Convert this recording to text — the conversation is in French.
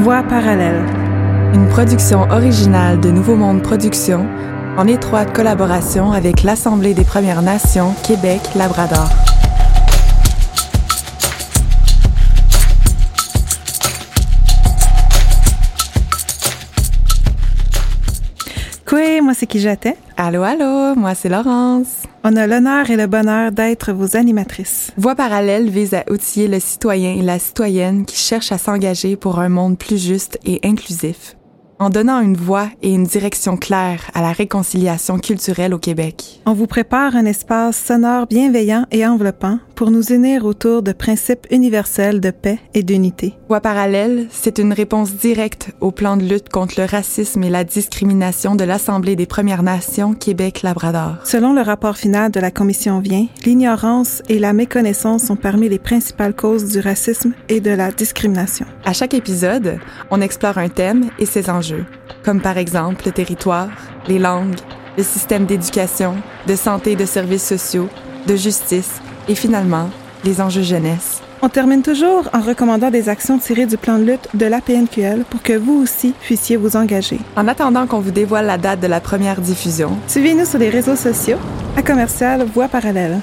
Voix parallèle, une production originale de Nouveau Monde Productions en étroite collaboration avec l'Assemblée des Premières Nations Québec-Labrador. Coué, moi c'est Kijate. Allô, allô, moi c'est Laurence. On a l'honneur et le bonheur d'être vos animatrices. Voix parallèle vise à outiller le citoyen et la citoyenne qui cherchent à s'engager pour un monde plus juste et inclusif, en donnant une voix et une direction claire à la réconciliation culturelle au Québec. On vous prépare un espace sonore bienveillant et enveloppant pour nous unir autour de principes universels de paix et d'unité. Voix parallèle, c'est une réponse directe au plan de lutte contre le racisme et la discrimination de l'Assemblée des Premières Nations Québec-Labrador. Selon le rapport final de la Commission Vien, l'ignorance et la méconnaissance sont parmi les principales causes du racisme et de la discrimination. À chaque épisode, on explore un thème et ses enjeux, comme par exemple le territoire, les langues, le système d'éducation, de santé et de services sociaux, de justice, et finalement, les enjeux jeunesse. On termine toujours en recommandant des actions tirées du plan de lutte de l'APNQL pour que vous aussi puissiez vous engager. En attendant qu'on vous dévoile la date de la première diffusion, suivez-nous sur les réseaux sociaux à @Voix parallèle.